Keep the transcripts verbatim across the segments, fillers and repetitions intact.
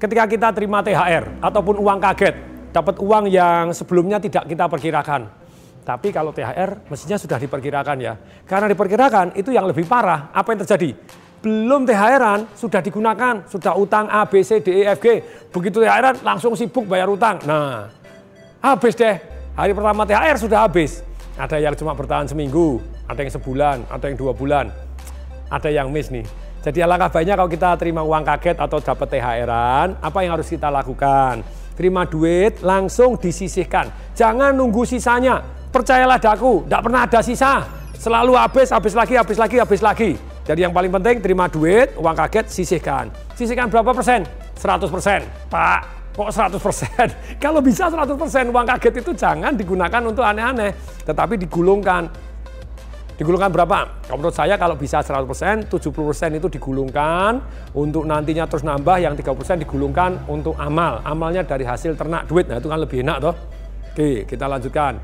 Ketika kita terima T H R ataupun uang kaget, dapat uang yang sebelumnya tidak kita perkirakan. Tapi kalau T H R mestinya sudah diperkirakan ya. Karena diperkirakan itu yang lebih parah, apa yang terjadi? Belum T H R-an sudah digunakan, sudah utang A, B, C, D, E, F, G. Begitu T H R-an langsung sibuk bayar utang. Nah, habis deh. Hari pertama T H R sudah habis. Ada yang cuma bertahan seminggu, ada yang sebulan, ada yang dua bulan. Ada yang miss nih. Jadi alangkah baiknya kalau kita terima uang kaget atau dapat T H R-an, apa yang harus kita lakukan? Terima duit, langsung disisihkan. Jangan nunggu sisanya. Percayalah daku, tidak pernah ada sisa. Selalu habis, habis lagi, habis lagi, habis lagi. Jadi yang paling penting, terima duit, uang kaget, sisihkan. Sisihkan berapa persen? seratus persen. Pak, kok seratus persen? Kalau bisa seratus persen uang kaget itu jangan digunakan untuk aneh-aneh. Tetapi digulungkan. Digulungkan berapa? Menurut saya kalau bisa seratus persen, tujuh puluh persen itu digulungkan untuk nantinya terus nambah, yang tiga puluh persen digulungkan untuk amal. Amalnya dari hasil ternak duit, nah itu kan lebih enak toh. Oke, kita lanjutkan.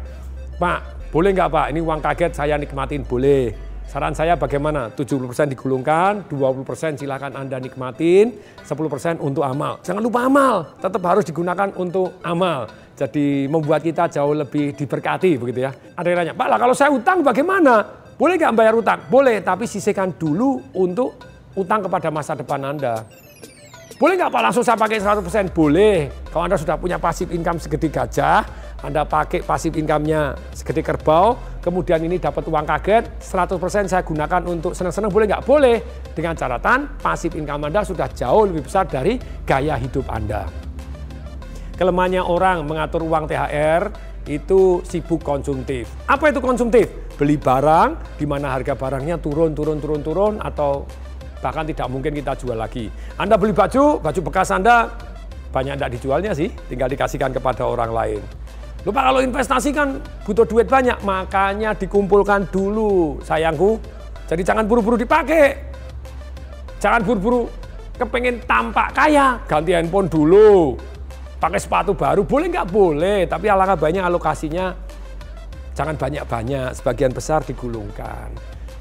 Pak, boleh nggak Pak? Ini uang kaget saya nikmatin, boleh. Saran saya bagaimana? tujuh puluh persen digulungkan, dua puluh persen silahkan Anda nikmatin, sepuluh persen untuk amal. Jangan lupa amal, tetap harus digunakan untuk amal. Jadi membuat kita jauh lebih diberkati begitu ya. Ada yang nanya, Pak lah kalau saya utang bagaimana? Boleh nggak bayar utang? Boleh, tapi sisihkan dulu untuk utang kepada masa depan Anda. Boleh nggak Pak langsung saya pakai seratus persen? Boleh. Kalau Anda sudah punya pasif income segede gajah, Anda pakai pasif income-nya segede kerbau, kemudian ini dapat uang kaget, seratus persen saya gunakan untuk senang-senang, boleh nggak? Boleh. Dengan catatan, pasif income Anda sudah jauh lebih besar dari gaya hidup Anda. Kelemahannya orang mengatur uang T H R itu sibuk konsumtif. Apa itu konsumtif? Beli barang di mana harga barangnya turun, turun, turun, turun, atau bahkan tidak mungkin kita jual lagi. Anda beli baju, baju bekas Anda banyak tidak dijualnya sih, tinggal dikasihkan kepada orang lain. Lupa kalau investasi kan butuh duit banyak, makanya dikumpulkan dulu sayangku. Jadi jangan buru-buru dipakai, jangan buru-buru kepengen tampak kaya, ganti handphone dulu, pakai sepatu baru, boleh nggak? Boleh, tapi alangkah banyak alokasinya. Jangan banyak-banyak, sebagian besar digulungkan.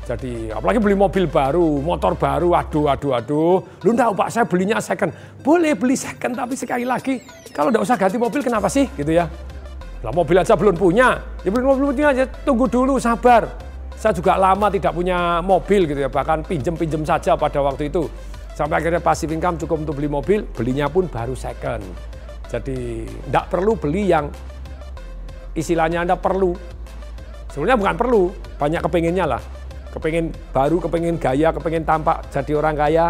Jadi apalagi beli mobil baru, motor baru, aduh, aduh, aduh. Lu tahu Pak, saya belinya second. Boleh beli second, tapi sekali lagi, kalau nggak usah ganti mobil kenapa sih? Gitu ya. Lah mobil aja belum punya, ya beli mobil punya aja, tunggu dulu, sabar. Saya juga lama tidak punya mobil gitu ya, bahkan pinjem-pinjem saja pada waktu itu. Sampai akhirnya passive income cukup untuk beli mobil, belinya pun baru second. Jadi nggak perlu beli yang istilahnya Anda perlu. Sebenarnya bukan perlu, banyak kepengennya lah. Kepengen baru, kepengen gaya, kepengen tampak jadi orang kaya.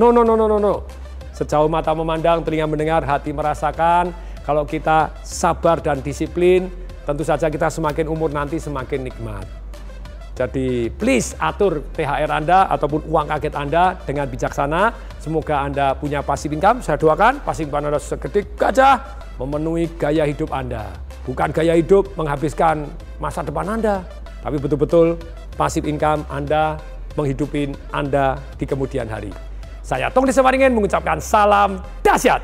No, no, no, no, no, no. Sejauh mata memandang, telinga mendengar, hati merasakan. Kalau kita sabar dan disiplin, tentu saja kita semakin umur nanti semakin nikmat. Jadi please atur T H R Anda ataupun uang kaget Anda dengan bijaksana. Semoga Anda punya passive income, saya doakan passive income Anda segede gajah memenuhi gaya hidup Anda. Bukan gaya hidup menghabiskan masa depan Anda, tapi betul-betul passive income Anda menghidupin Anda di kemudian hari. Saya Tong Desewaringin mengucapkan salam dahsyat.